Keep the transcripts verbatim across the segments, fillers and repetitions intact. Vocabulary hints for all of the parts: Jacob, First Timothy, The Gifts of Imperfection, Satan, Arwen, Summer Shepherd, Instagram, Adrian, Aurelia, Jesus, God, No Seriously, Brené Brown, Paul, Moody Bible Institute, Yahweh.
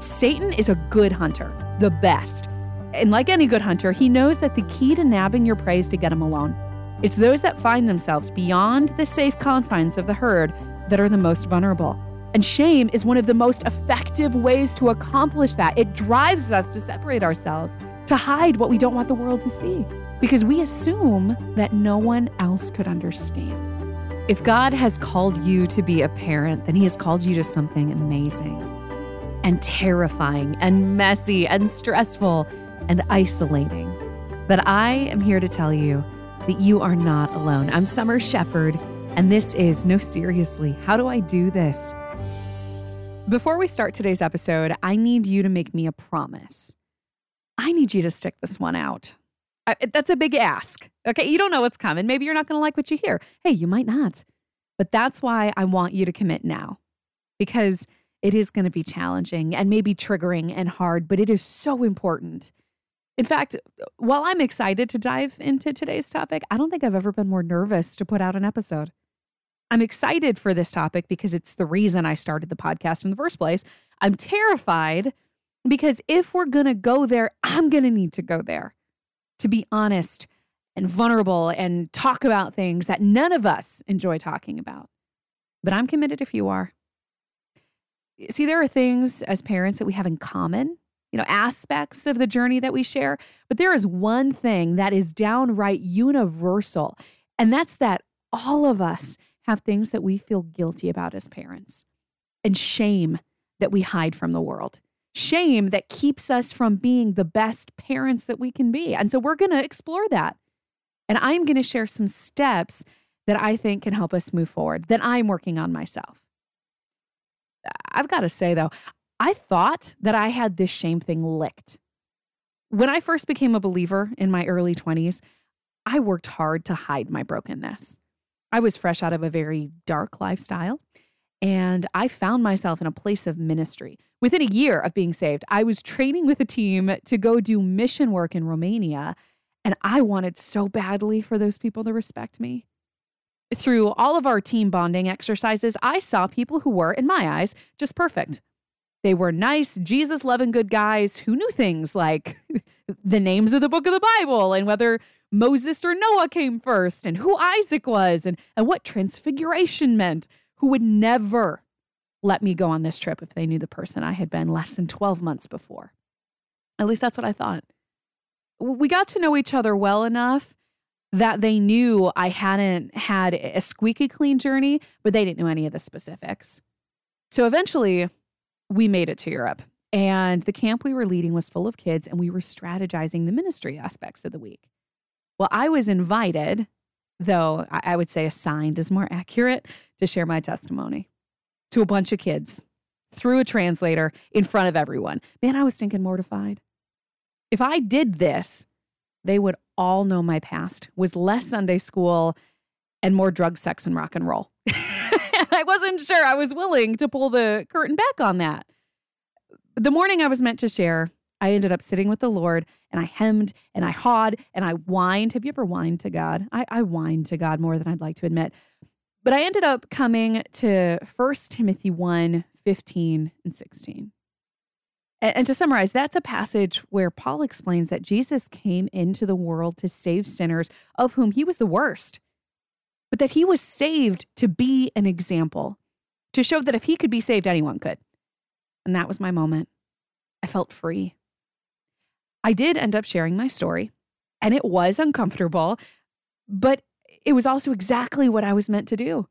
Satan is a good hunter, the best. And like any good hunter, he knows that the key to nabbing your prey is to get them alone. It's those that find themselves beyond the safe confines of the herd that are the most vulnerable. And shame is one of the most effective ways to accomplish that. It drives us to separate ourselves, to hide what we don't want the world to see, because we assume that no one else could understand. If God has called you to be a parent, then he has called you to something amazing and terrifying and messy and stressful and isolating. But I am here to tell you that you are not alone. I'm Summer Shepherd, and this is No Seriously, How Do I Do This? Before we start today's episode, I need you to make me a promise. I need you to stick this one out. I, that's a big ask, okay? You don't know what's coming. Maybe you're not going to like what you hear. Hey, you might not. But that's why I want you to commit now, because it is going to be challenging and maybe triggering and hard, but it is so important. In fact, while I'm excited to dive into today's topic, I don't think I've ever been more nervous to put out an episode. I'm excited for this topic because it's the reason I started the podcast in the first place. I'm terrified because if we're going to go there, I'm going to need to go there, to be honest and vulnerable and talk about things that none of us enjoy talking about. But I'm committed if you are. See, there are things as parents that we have in common, you know, aspects of the journey that we share, but there is one thing that is downright universal, and that's that all of us have things that we feel guilty about as parents, and shame that we hide from the world. Shame that keeps us from being the best parents that we can be. And so we're going to explore that. And I'm going to share some steps that I think can help us move forward, that I'm working on myself. I've got to say, though, I thought that I had this shame thing licked. When I first became a believer in my early twenties, I worked hard to hide my brokenness. I was fresh out of a very dark lifestyle, and I found myself in a place of ministry. Within a year of being saved, I was training with a team to go do mission work in Romania, and I wanted so badly for those people to respect me. Through all of our team bonding exercises, I saw people who were, in my eyes, just perfect. They were nice, Jesus-loving good guys who knew things like the names of the book of the Bible and whether Moses or Noah came first and who Isaac was and, and what transfiguration meant, who would never let me go on this trip if they knew the person I had been less than twelve months before. At least that's what I thought. We got to know each other well enough that they knew I hadn't had a squeaky clean journey, but they didn't know any of the specifics. So eventually, we made it to Europe, and the camp we were leading was full of kids, and we were strategizing the ministry aspects of the week. Well, I was invited, though I would say assigned is more accurate, to share my testimony to a bunch of kids through a translator in front of everyone. Man, I was stinking mortified. If I did this, they would all know my past was less Sunday school and more drug, sex, and rock and roll. I wasn't sure I was willing to pull the curtain back on that. The morning I was meant to share, I ended up sitting with the Lord, and I hemmed, and I hawed, and I whined. Have you ever whined to God? I, I whined to God more than I'd like to admit. But I ended up coming to First Timothy one, fifteen, and sixteen. And, and to summarize, that's a passage where Paul explains that Jesus came into the world to save sinners, of whom he was the worst, but that he was saved to be an example, to show that if he could be saved, anyone could. And that was my moment. I felt free. I did end up sharing my story, and it was uncomfortable, but it was also exactly what I was meant to do.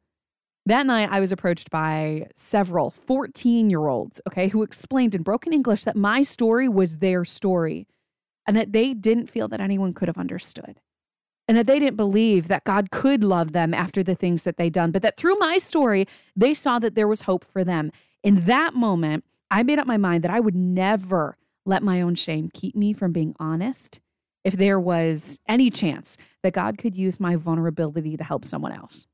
That night, I was approached by several fourteen-year-olds, okay, who explained in broken English that my story was their story and that they didn't feel that anyone could have understood and that they didn't believe that God could love them after the things that they'd done, but that through my story, they saw that there was hope for them. In that moment, I made up my mind that I would never let my own shame keep me from being honest if there was any chance that God could use my vulnerability to help someone else.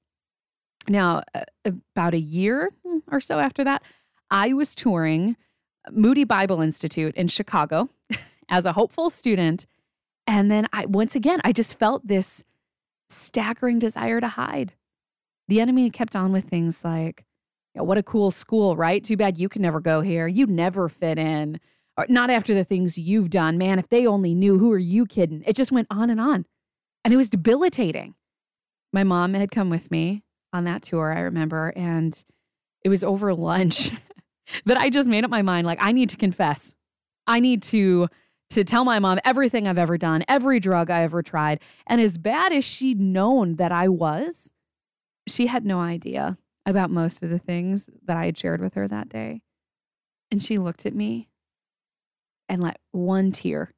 Now, about a year or so after that, I was touring Moody Bible Institute in Chicago as a hopeful student. And then I, once again, I just felt this staggering desire to hide. The enemy kept on with things like, you know, what a cool school, right? Too bad you can never go here. You never fit in. Or not after the things you've done. Man, if they only knew, who are you kidding? It just went on and on. And it was debilitating. My mom had come with me on that tour, I remember, and it was over lunch that I just made up my mind, like, I need to confess. I need to to tell my mom everything I've ever done, every drug I ever tried. And as bad as she'd known that I was, she had no idea about most of the things that I had shared with her that day. And she looked at me and let one tear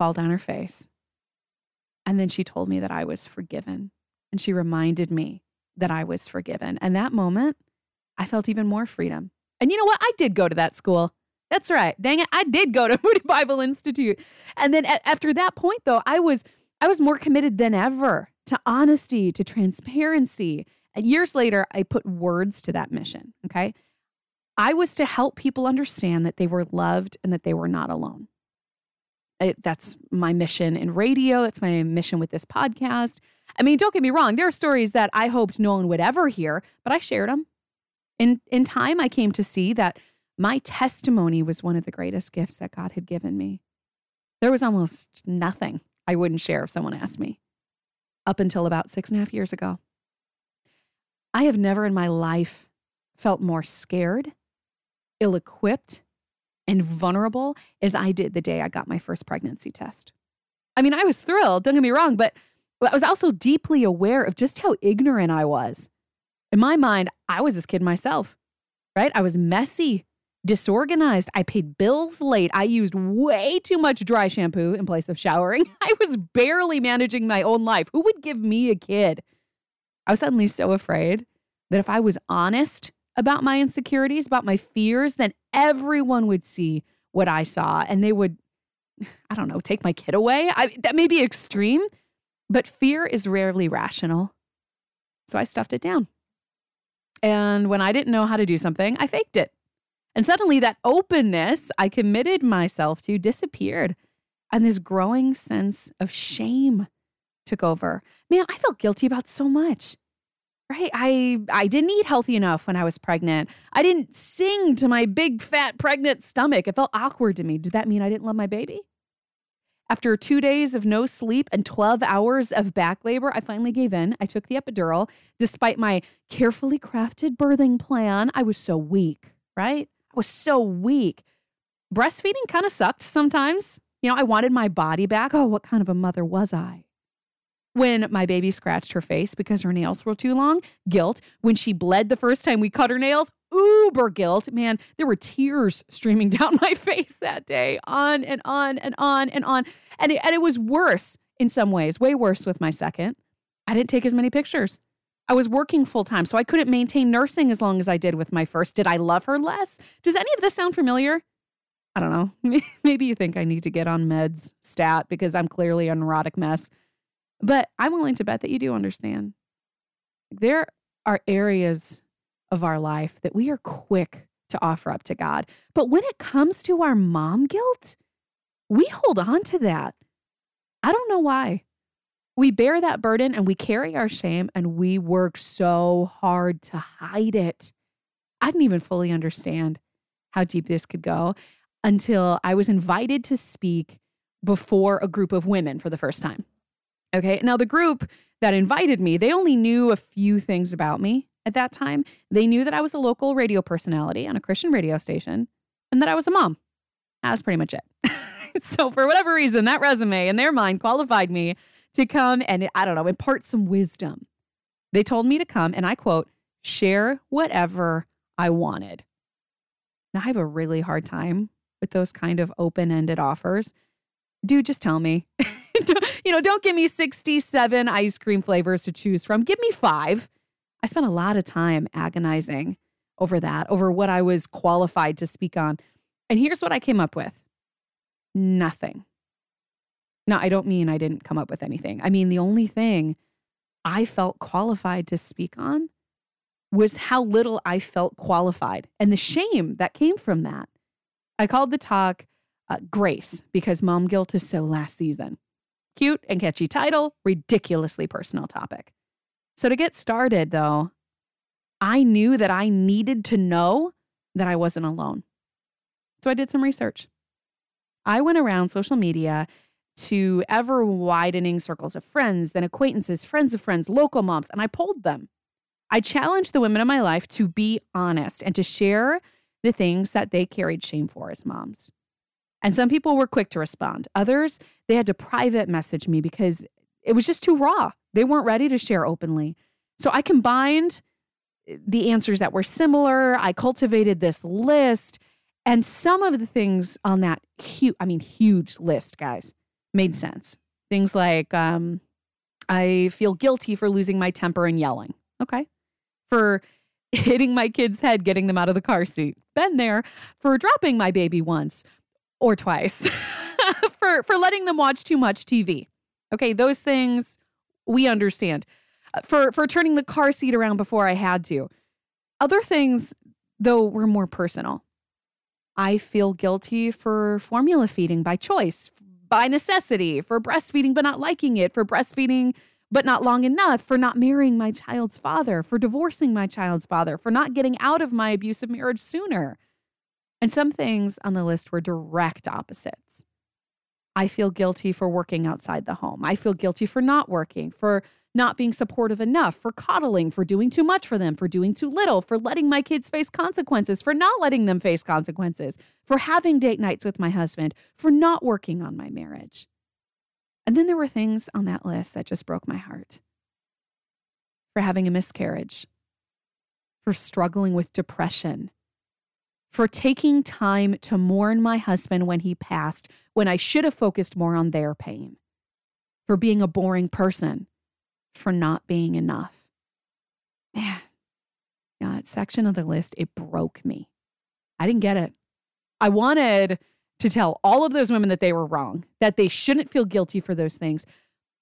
fall down her face. And then she told me that I was forgiven. And she reminded me that I was forgiven. And that moment, I felt even more freedom. And you know what? I did go to that school. That's right. Dang it. I did go to Moody Bible Institute. And then a- after that point, though, I was I was more committed than ever to honesty, to transparency. And years later, I put words to that mission, okay? I was to help people understand that they were loved and that they were not alone. I, that's my mission in radio. That's my mission with this podcast. I mean, don't get me wrong. There are stories that I hoped no one would ever hear, but I shared them. In, in time, I came to see that my testimony was one of the greatest gifts that God had given me. There was almost nothing I wouldn't share if someone asked me, up until about six and a half years ago. I have never in my life felt more scared, ill-equipped, and vulnerable as I did the day I got my first pregnancy test. I mean, I was thrilled, don't get me wrong, but I was also deeply aware of just how ignorant I was. In my mind, I was this kid myself, right? I was messy, disorganized. I paid bills late. I used way too much dry shampoo in place of showering. I was barely managing my own life. Who would give me a kid? I was suddenly so afraid that if I was honest about my insecurities, about my fears, then everyone would see what I saw and they would, I don't know, take my kid away. I, that may be extreme, but fear is rarely rational. So I stuffed it down. And when I didn't know how to do something, I faked it. And suddenly that openness I committed myself to disappeared. And this growing sense of shame took over. Man, I felt guilty about so much, right? I, I didn't eat healthy enough when I was pregnant. I didn't sing to my big, fat, pregnant stomach. It felt awkward to me. Did that mean I didn't love my baby? After two days of no sleep and twelve hours of back labor, I finally gave in. I took the epidural. Despite my carefully crafted birthing plan, I was so weak, right? I was so weak. Breastfeeding kind of sucked sometimes. You know, I wanted my body back. Oh, what kind of a mother was I? When my baby scratched her face because her nails were too long, guilt. When she bled the first time we cut her nails, uber guilt. Man, there were tears streaming down my face that day, on and on and on and on. And it, and it was worse in some ways, way worse with my second. I didn't take as many pictures. I was working full time, so I couldn't maintain nursing as long as I did with my first. Did I love her less? Does any of this sound familiar? I don't know. Maybe you think I need to get on meds stat because I'm clearly a neurotic mess. But I'm willing to bet that you do understand. There are areas of our life that we are quick to offer up to God. But when it comes to our mom guilt, we hold on to that. I don't know why. We bear that burden and we carry our shame and we work so hard to hide it. I didn't even fully understand how deep this could go until I was invited to speak before a group of women for the first time. Okay, now the group that invited me, they only knew a few things about me. At that time, they knew that I was a local radio personality on a Christian radio station and that I was a mom. That was pretty much it. So for whatever reason, that resume in their mind qualified me to come and, I don't know, impart some wisdom. They told me to come and I, quote, share whatever I wanted. Now, I have a really hard time with those kind of open-ended offers. Dude, just tell me. You know, don't give me sixty-seven ice cream flavors to choose from. Give me five. I spent a lot of time agonizing over that, over what I was qualified to speak on. And here's what I came up with. Nothing. Now, I don't mean I didn't come up with anything. I mean, the only thing I felt qualified to speak on was how little I felt qualified and the shame that came from that. I called the talk uh, Grace, because mom guilt is so last season. Cute and catchy title, ridiculously personal topic. So to get started, though, I knew that I needed to know that I wasn't alone. So I did some research. I went around social media to ever widening circles of friends, then acquaintances, friends of friends, local moms, and I polled them. I challenged the women in my life to be honest and to share the things that they carried shame for as moms. And some people were quick to respond. Others, they had to private message me because it was just too raw. They weren't ready to share openly. So I combined the answers that were similar. I cultivated this list. And some of the things on that huge, I mean, huge list, guys, made sense. Things like, um, I feel guilty for losing my temper and yelling. Okay. For hitting my kid's head, getting them out of the car seat. Been there. For dropping my baby once or twice. for, for letting them watch too much T V. Okay, those things we understand. For, for turning the car seat around before I had to. Other things, though, were more personal. I feel guilty for formula feeding by choice, by necessity, for breastfeeding but not liking it, for breastfeeding but not long enough, for not marrying my child's father, for divorcing my child's father, for not getting out of my abusive marriage sooner. And some things on the list were direct opposites. I feel guilty for working outside the home. I feel guilty for not working, for not being supportive enough, for coddling, for doing too much for them, for doing too little, for letting my kids face consequences, for not letting them face consequences, for having date nights with my husband, for not working on my marriage. And then there were things on that list that just broke my heart. For having a miscarriage, for struggling with depression, for taking time to mourn my husband when he passed, when I should have focused more on their pain, for being a boring person, for not being enough. Man, you know, that section of the list, it broke me. I didn't get it. I wanted to tell all of those women that they were wrong, that they shouldn't feel guilty for those things.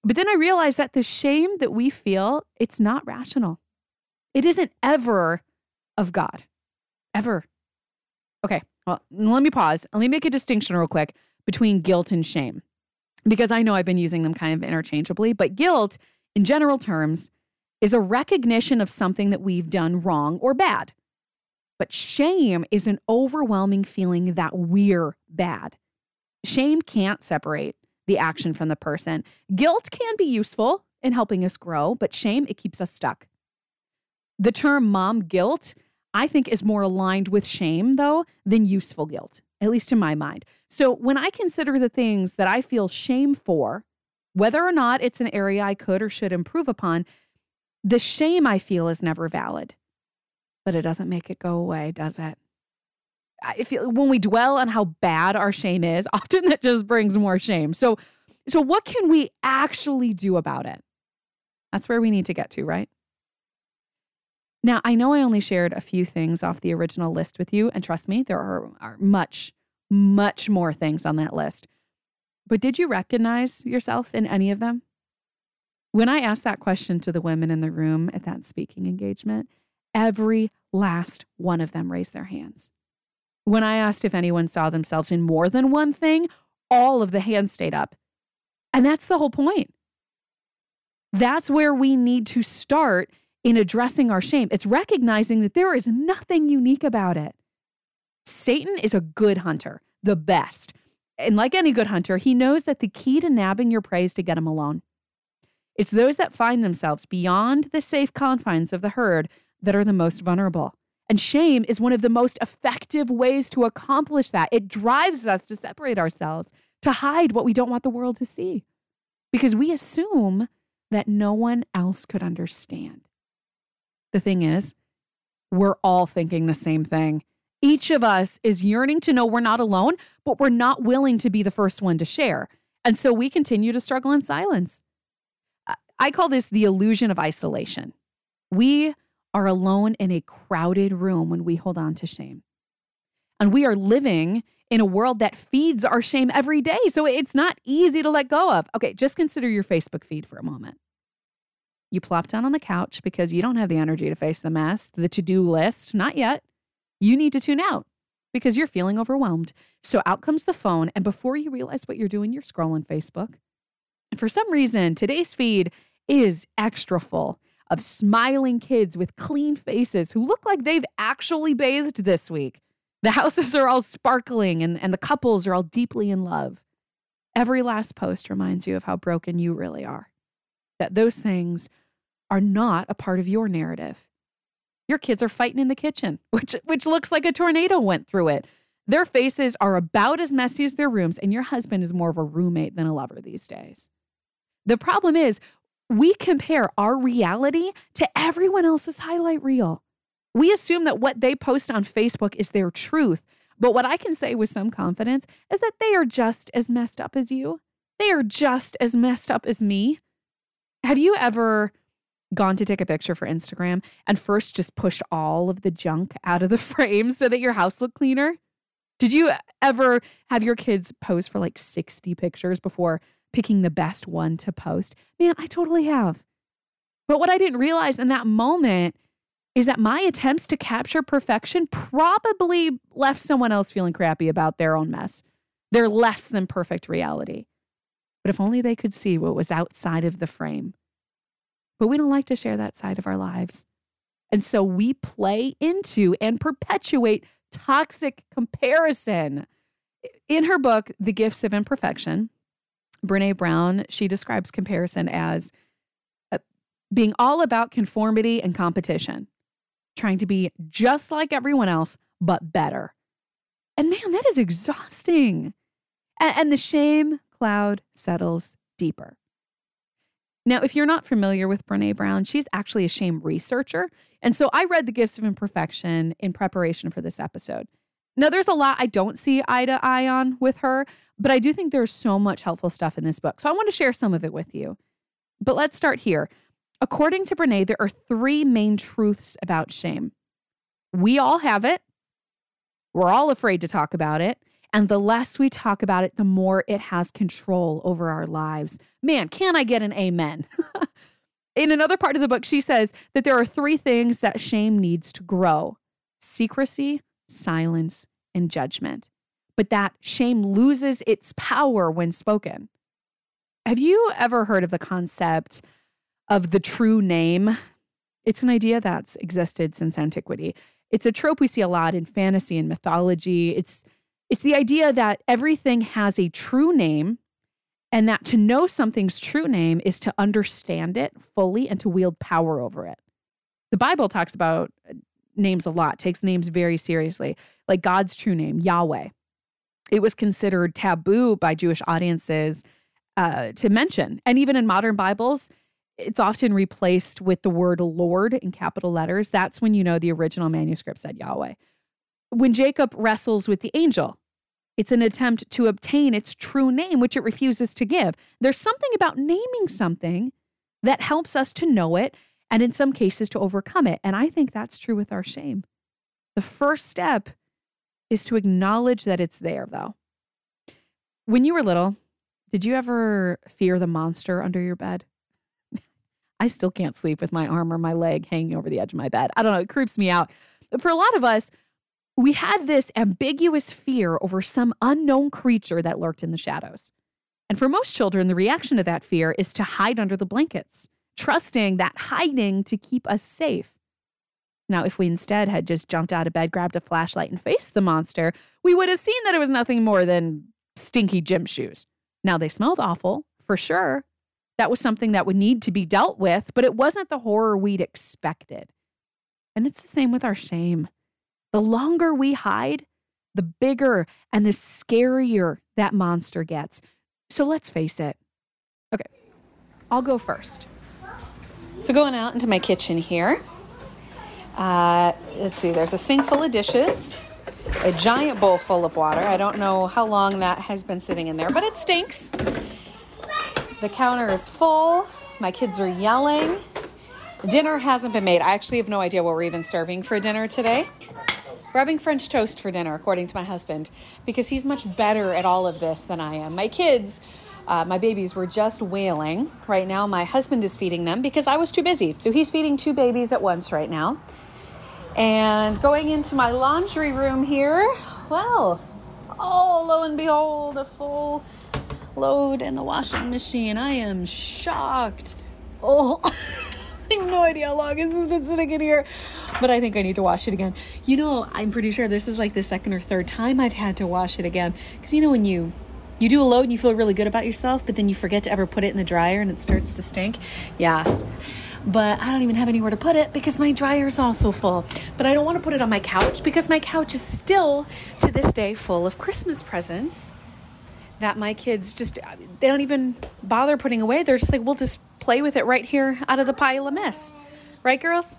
But then I realized that the shame that we feel, it's not rational. It isn't ever of God, ever. Okay, well, let me pause. Let me make a distinction real quick between guilt and shame, because I know I've been using them kind of interchangeably, but guilt, in general terms, is a recognition of something that we've done wrong or bad. But shame is an overwhelming feeling that we're bad. Shame can't separate the action from the person. Guilt can be useful in helping us grow, but shame, it keeps us stuck. The term mom guilt, I think, is more aligned with shame, though, than useful guilt, at least in my mind. So when I consider the things that I feel shame for, whether or not it's an area I could or should improve upon, the shame I feel is never valid. But it doesn't make it go away, does it? I feel when we dwell on how bad our shame is, often that just brings more shame. So, so what can we actually do about it? That's where we need to get to, right? Now, I know I only shared a few things off the original list with you, and trust me, there are, are much, much more things on that list. But did you recognize yourself in any of them? When I asked that question to the women in the room at that speaking engagement, every last one of them raised their hands. When I asked if anyone saw themselves in more than one thing, all of the hands stayed up. And that's the whole point. That's where we need to start in addressing our shame. It's recognizing that there is nothing unique about it. Satan is a good hunter, the best. And like any good hunter, he knows that the key to nabbing your prey is to get him alone. It's those that find themselves beyond the safe confines of the herd that are the most vulnerable. And shame is one of the most effective ways to accomplish that. It drives us to separate ourselves, to hide what we don't want the world to see, because we assume that no one else could understand. The thing is, we're all thinking the same thing. Each of us is yearning to know we're not alone, but we're not willing to be the first one to share. And so we continue to struggle in silence. I call this the illusion of isolation. We are alone in a crowded room when we hold on to shame. And we are living in a world that feeds our shame every day, so it's not easy to let go of. Okay, just consider your Facebook feed for a moment. You plop down on the couch because you don't have the energy to face the mess, the to-do list, not yet. You need to tune out because you're feeling overwhelmed. So out comes the phone, and before you realize what you're doing, you're scrolling Facebook. And for some reason, today's feed is extra full of smiling kids with clean faces who look like they've actually bathed this week. The houses are all sparkling and, and the couples are all deeply in love. Every last post reminds you of how broken you really are, that those things are not a part of your narrative. Your kids are fighting in the kitchen, which, which looks like a tornado went through it. Their faces are about as messy as their rooms, and your husband is more of a roommate than a lover these days. The problem is we compare our reality to everyone else's highlight reel. We assume that what they post on Facebook is their truth. But what I can say with some confidence is that they are just as messed up as you. They are just as messed up as me. Have you ever gone to take a picture for Instagram and first just pushed all of the junk out of the frame so that your house looked cleaner? Did you ever have your kids pose for like sixty pictures before picking the best one to post? Man, I totally have. But what I didn't realize in that moment is that my attempts to capture perfection probably left someone else feeling crappy about their own mess, their less than perfect reality. But if only they could see what was outside of the frame. But we don't like to share that side of our lives. And so we play into and perpetuate toxic comparison. In her book, The Gifts of Imperfection, Brené Brown, she describes comparison as being all about conformity and competition. Trying to be just like everyone else, but better. And man, that is exhausting. And, and the shame cloud settles deeper. Now, if you're not familiar with Brené Brown, she's actually a shame researcher. And so I read The Gifts of Imperfection in preparation for this episode. Now, there's a lot I don't see eye to eye on with her, but I do think there's so much helpful stuff in this book. So I want to share some of it with you. But let's start here. According to Brené, there are three main truths about shame. We all have it. We're all afraid to talk about it. And the less we talk about it, the more it has control over our lives. Man, can I get an amen? In another part of the book, she says that there are three things that shame needs to grow: secrecy, silence, and judgment. But that shame loses its power when spoken. Have you ever heard of the concept of the true name? It's an idea that's existed since antiquity. It's a trope we see a lot in fantasy and mythology. It's it's the idea that everything has a true name and that to know something's true name is to understand it fully and to wield power over it. The Bible talks about names a lot, takes names very seriously, like God's true name, Yahweh. It was considered taboo by Jewish audiences uh, to mention. And even in modern Bibles, it's often replaced with the word Lord in capital letters. That's when you know the original manuscript said Yahweh. When Jacob wrestles with the angel, it's an attempt to obtain its true name, which it refuses to give. There's something about naming something that helps us to know it and in some cases to overcome it. And I think that's true with our shame. The first step is to acknowledge that it's there, though. When you were little, did you ever fear the monster under your bed? I still can't sleep with my arm or my leg hanging over the edge of my bed. I don't know. It creeps me out. For a lot of us, we had this ambiguous fear over some unknown creature that lurked in the shadows. And for most children, the reaction to that fear is to hide under the blankets, trusting that hiding to keep us safe. Now, if we instead had just jumped out of bed, grabbed a flashlight, and faced the monster, we would have seen that it was nothing more than stinky gym shoes. Now, they smelled awful, for sure. That was something that would need to be dealt with, but it wasn't the horror we'd expected. And it's the same with our shame. The longer we hide, the bigger and the scarier that monster gets. So let's face it. Okay, I'll go first. So going out into my kitchen here. Uh, let's see, there's a sink full of dishes, a giant bowl full of water. I don't know how long that has been sitting in there, but it stinks. The counter is full. My kids are yelling. Dinner hasn't been made. I actually have no idea what we're even serving for dinner today. We're having French toast for dinner, according to my husband, because he's much better at all of this than I am. My kids, uh, my babies, were just wailing. Right now, my husband is feeding them because I was too busy. So he's feeding two babies at once right now. And going into my laundry room here, well, oh, lo and behold, a full load in the washing machine. I am shocked. Oh, I have no idea how long this has been sitting in here, but I think I need to wash it again. You know, I'm pretty sure this is like the second or third time I've had to wash it again. Because you know when you... You do a load and you feel really good about yourself, but then you forget to ever put it in the dryer and it starts to stink. Yeah. But I don't even have anywhere to put it because my dryer is also full. But I don't want to put it on my couch because my couch is still to this day full of Christmas presents that my kids just, they don't even bother putting away. They're just like, we'll just play with it right here out of the pile of mess. Right, girls?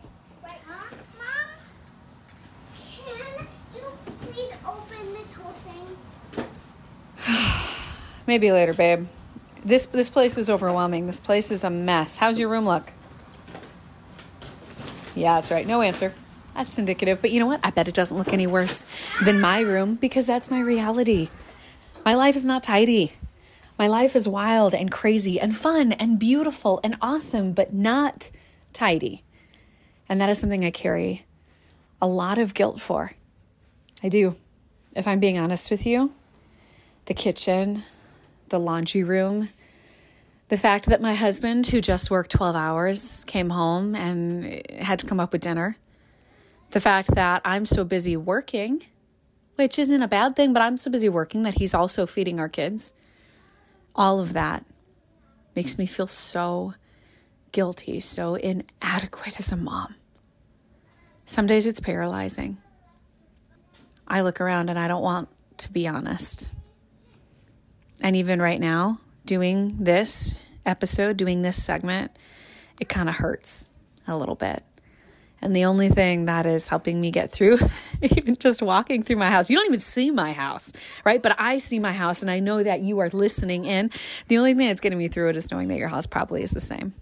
Maybe later, babe. This this place is overwhelming. This place is a mess. How's your room look? Yeah, that's right. No answer. That's indicative. But you know what? I bet it doesn't look any worse than my room because that's my reality. My life is not tidy. My life is wild and crazy and fun and beautiful and awesome, but not tidy. And that is something I carry a lot of guilt for. I do. If I'm being honest with you, the kitchen, the laundry room, the fact that my husband, who just worked twelve hours, came home and had to come up with dinner, the fact that I'm so busy working, which isn't a bad thing, but I'm so busy working that he's also feeding our kids, all of that makes me feel so guilty, so inadequate as a mom. Some days it's paralyzing. I look around and I don't want to be honest. And even right now, doing this episode, doing this segment, it kind of hurts a little bit. And the only thing that is helping me get through, even just walking through my house, you don't even see my house, right? But I see my house and I know that you are listening in. The only thing that's getting me through it is knowing that your house probably is the same.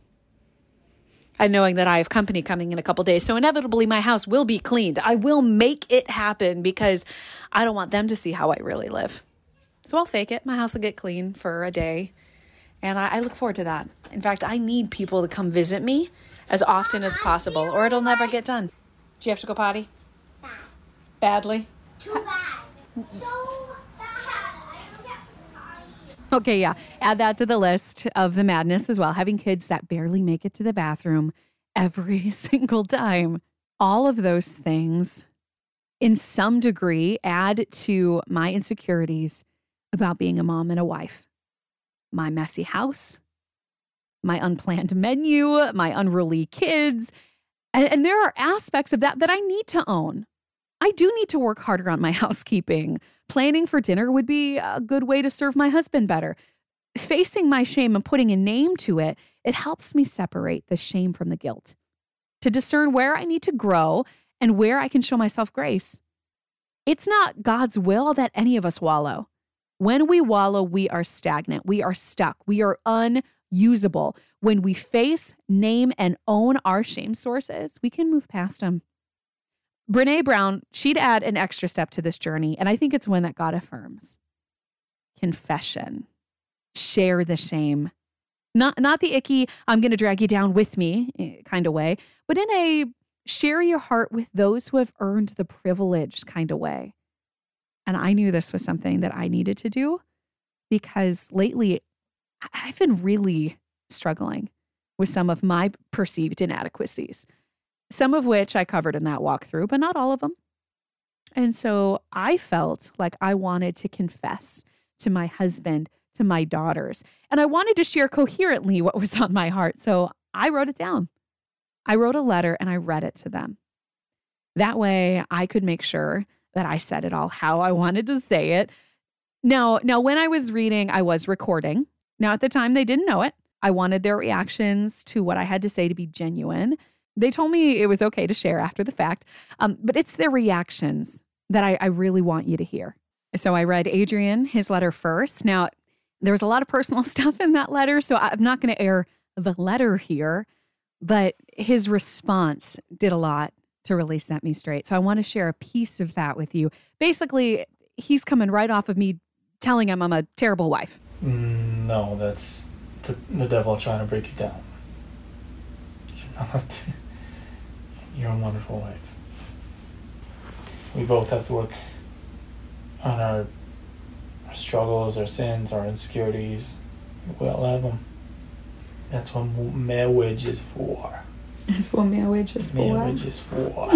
And knowing that I have company coming in a couple days. So inevitably my house will be cleaned. I will make it happen because I don't want them to see how I really live. So I'll fake it. My house will get clean for a day. And I, I look forward to that. In fact, I need people to come visit me as often as possible or it'll never get done. Do you have to go potty? Bad. Badly? Too bad. So bad. I don't have to potty. Okay, yeah. Add that to the list of the madness as well. Having kids that barely make it to the bathroom every single time. All of those things, in some degree, add to my insecurities about being a mom and a wife. My messy house, my unplanned menu, my unruly kids. And, and there are aspects of that that I need to own. I do need to work harder on my housekeeping. Planning for dinner would be a good way to serve my husband better. Facing my shame and putting a name to it, it helps me separate the shame from the guilt, to discern where I need to grow and where I can show myself grace. It's not God's will that any of us wallow. When we wallow, we are stagnant. We are stuck. We are unusable. When we face, name, and own our shame sources, we can move past them. Brené Brown, she'd add an extra step to this journey, and I think it's one that God affirms. Confession. Share the shame. Not, not the icky, I'm going to drag you down with me kind of way, but in a share your heart with those who have earned the privilege kind of way. And I knew this was something that I needed to do because lately I've been really struggling with some of my perceived inadequacies, some of which I covered in that walkthrough, but not all of them. And so I felt like I wanted to confess to my husband, to my daughters, and I wanted to share coherently what was on my heart. So I wrote it down. I wrote a letter and I read it to them. That way I could make sure that I said it all how I wanted to say it. Now, now, when I was reading, I was recording. Now, at the time, they didn't know it. I wanted their reactions to what I had to say to be genuine. They told me it was okay to share after the fact, um, but it's their reactions that I, I really want you to hear. So I read Adrian, his letter first. Now, there was a lot of personal stuff in that letter, so I'm not going to air the letter here, but his response did a lot to really set me straight. So I want to share a piece of that with you. Basically, he's coming right off of me telling him I'm a terrible wife. Mm, no, that's the, the devil trying to break you down. You're not. You're a wonderful wife. We both have to work on our, our struggles, our sins, our insecurities. We all have them. That's what marriage is for. is what marriage is for. Marriage is for.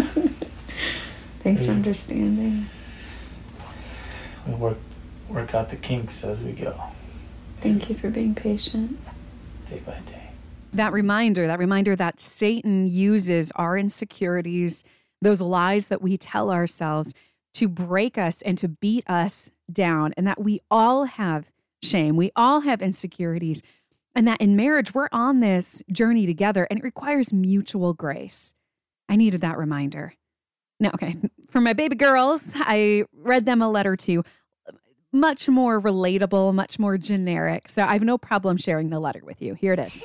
Thanks we, for understanding. We work work out the kinks as we go. Thank you for being patient. Day by day. That reminder, that reminder that Satan uses our insecurities, those lies that we tell ourselves, to break us and to beat us down, and that we all have shame. We all have insecurities, and that in marriage, we're on this journey together, and it requires mutual grace. I needed that reminder. Now, okay, for my baby girls, I read them a letter too. Much more relatable, much more generic. So I have no problem sharing the letter with you. Here it is.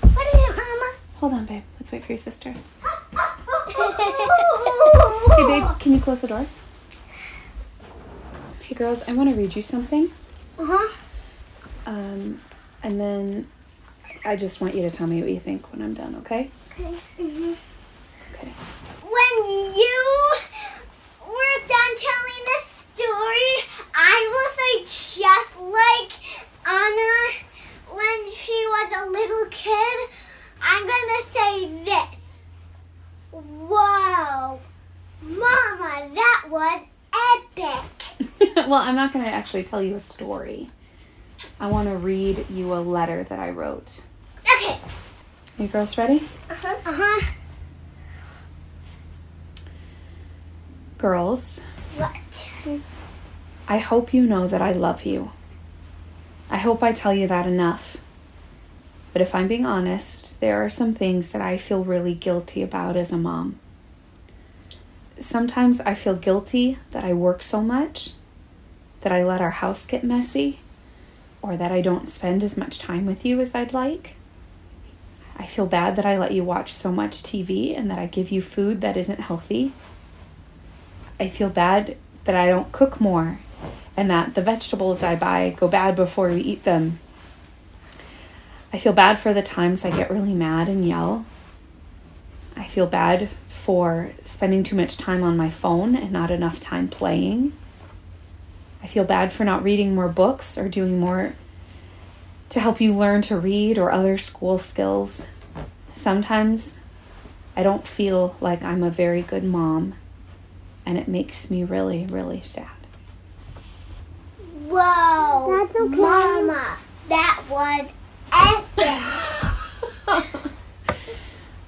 What is it, Mama? Hold on, babe. Let's wait for your sister. Hey, babe, can you close the door? Hey, girls, I want to read you something. Uh-huh. Um, and then I just want you to tell me what you think when I'm done, okay? Okay. Mm-hmm. Okay. When you were done telling this story, I will say, just like Anna when she was a little kid, I'm gonna say this. Whoa, Mama, that was epic. Well, I'm not going to actually tell you a story. I want to read you a letter that I wrote. Okay. Are you girls ready? Uh-huh. Uh-huh. Girls. What? I hope you know that I love you. I hope I tell you that enough. But if I'm being honest, there are some things that I feel really guilty about as a mom. Sometimes I feel guilty that I work so much, that I let our house get messy, or that I don't spend as much time with you as I'd like. I feel bad that I let you watch so much T V and that I give you food that isn't healthy. I feel bad that I don't cook more and that the vegetables I buy go bad before we eat them. I feel bad for the times I get really mad and yell. I feel bad for spending too much time on my phone and not enough time playing. I feel bad for not reading more books or doing more to help you learn to read or other school skills. Sometimes I don't feel like I'm a very good mom, and it makes me really, really sad. Whoa, okay. Mama, that was epic.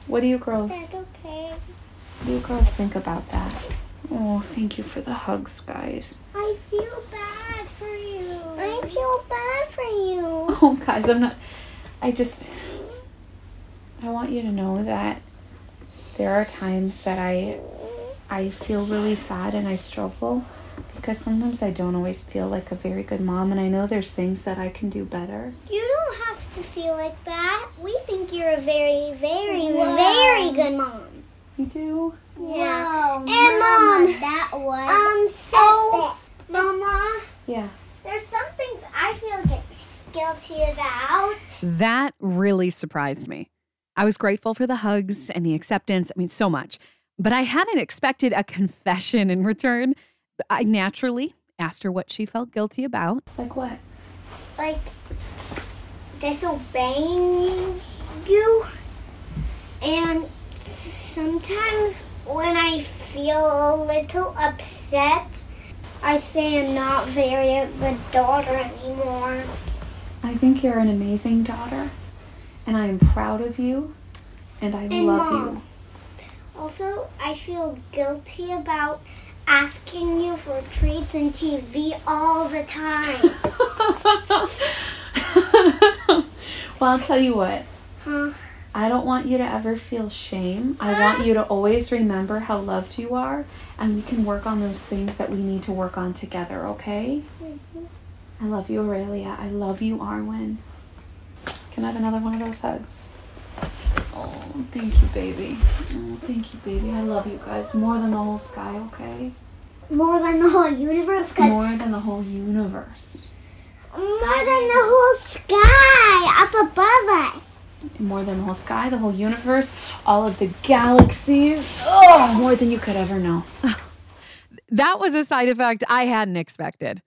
What do you girls? That's okay. What do you girls think about that? Oh, thank you for the hugs, guys. I feel bad for you. I feel bad for you. Oh, guys, I'm not. I just. I want you to know that there are times that I, I feel really sad and I struggle because sometimes I don't always feel like a very good mom, and I know there's things that I can do better. You don't have to feel like that. We think you're a very, very, Whoa. very good mom. You do? Yeah. Whoa, and Mama, Mom, that was um so epic. Mama. Yeah. There's some things I feel guilty about. That really surprised me. I was grateful for the hugs and the acceptance. I mean, so much. But I hadn't expected a confession in return. I naturally asked her what she felt guilty about. Like what? Like disobeying you. And sometimes when I feel a little upset, I say I'm not very a good daughter anymore. I think you're an amazing daughter, and I am proud of you, and I and love Mom, you. Also, I feel guilty about asking you for treats and T V all the time. Well, I'll tell you what. Huh? I don't want you to ever feel shame. I want you to always remember how loved you are, and we can work on those things that we need to work on together, okay? Mm-hmm. I love you, Aurelia. I love you, Arwen. Can I have another one of those hugs? Oh, thank you, baby. Oh, thank you, baby. I love you guys more than the whole sky, okay? More than the whole universe, guys. More than the whole universe. More than the whole sky up above us. More than the whole sky, the whole universe, all of the galaxies. Oh, more than you could ever know. That was a side effect I hadn't expected.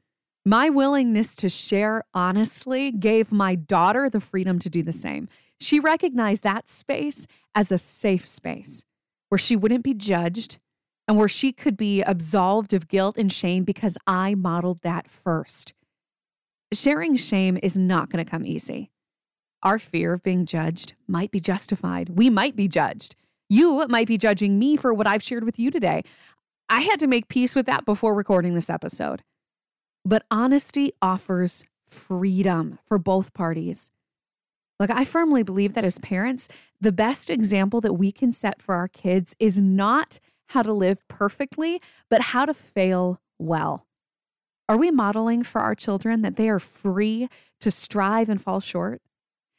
My willingness to share honestly gave my daughter the freedom to do the same. She recognized that space as a safe space where she wouldn't be judged and where she could be absolved of guilt and shame because I modeled that first. Sharing shame is not going to come easy. Our fear of being judged might be justified. We might be judged. You might be judging me for what I've shared with you today. I had to make peace with that before recording this episode. But honesty offers freedom for both parties. Look, I firmly believe that as parents, the best example that we can set for our kids is not how to live perfectly, but how to fail well. Are we modeling for our children that they are free to strive and fall short?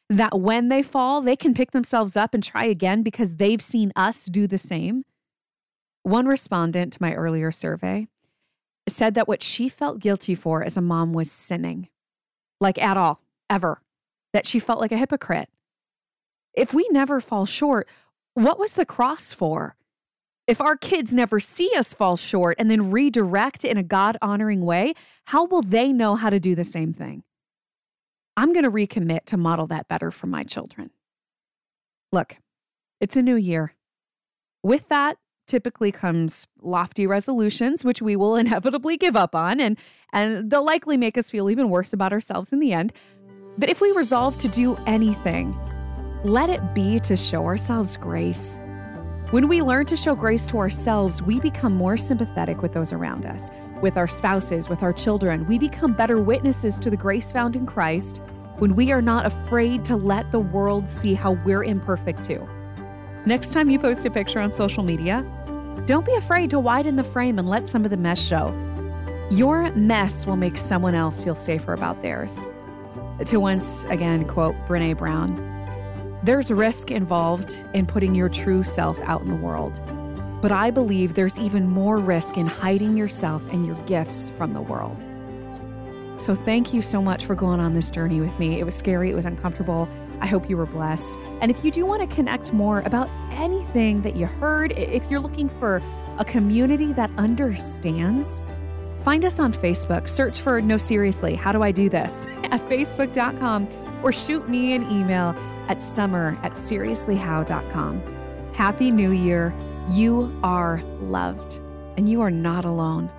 That when they fall, they can pick themselves up and try again because they've seen us do the same? One respondent to my earlier survey said that what she felt guilty for as a mom was sinning. Like at all, ever. That she felt like a hypocrite. If we never fall short, what was the cross for? If our kids never see us fall short and then redirect in a God-honoring way, how will they know how to do the same thing? I'm going to recommit to model that better for my children. Look, it's a new year. With that typically comes lofty resolutions, which we will inevitably give up on, and, and they'll likely make us feel even worse about ourselves in the end. But if we resolve to do anything, let it be to show ourselves grace. When we learn to show grace to ourselves, we become more sympathetic with those around us, with our spouses, with our children. We become better witnesses to the grace found in Christ when we are not afraid to let the world see how we're imperfect too. Next time you post a picture on social media, don't be afraid to widen the frame and let some of the mess show. Your mess will make someone else feel safer about theirs. To once again quote Brené Brown, "There's risk involved in putting your true self out in the world. But I believe there's even more risk in hiding yourself and your gifts from the world." So thank you so much for going on this journey with me. It was scary. It was uncomfortable. I hope you were blessed. And if you do want to connect more about anything that you heard, if you're looking for a community that understands, find us on Facebook. Search for No Seriously, How Do I Do This? at facebook dot com or shoot me an email at summer at seriouslyhow dot com. Happy New Year. You are loved and you are not alone.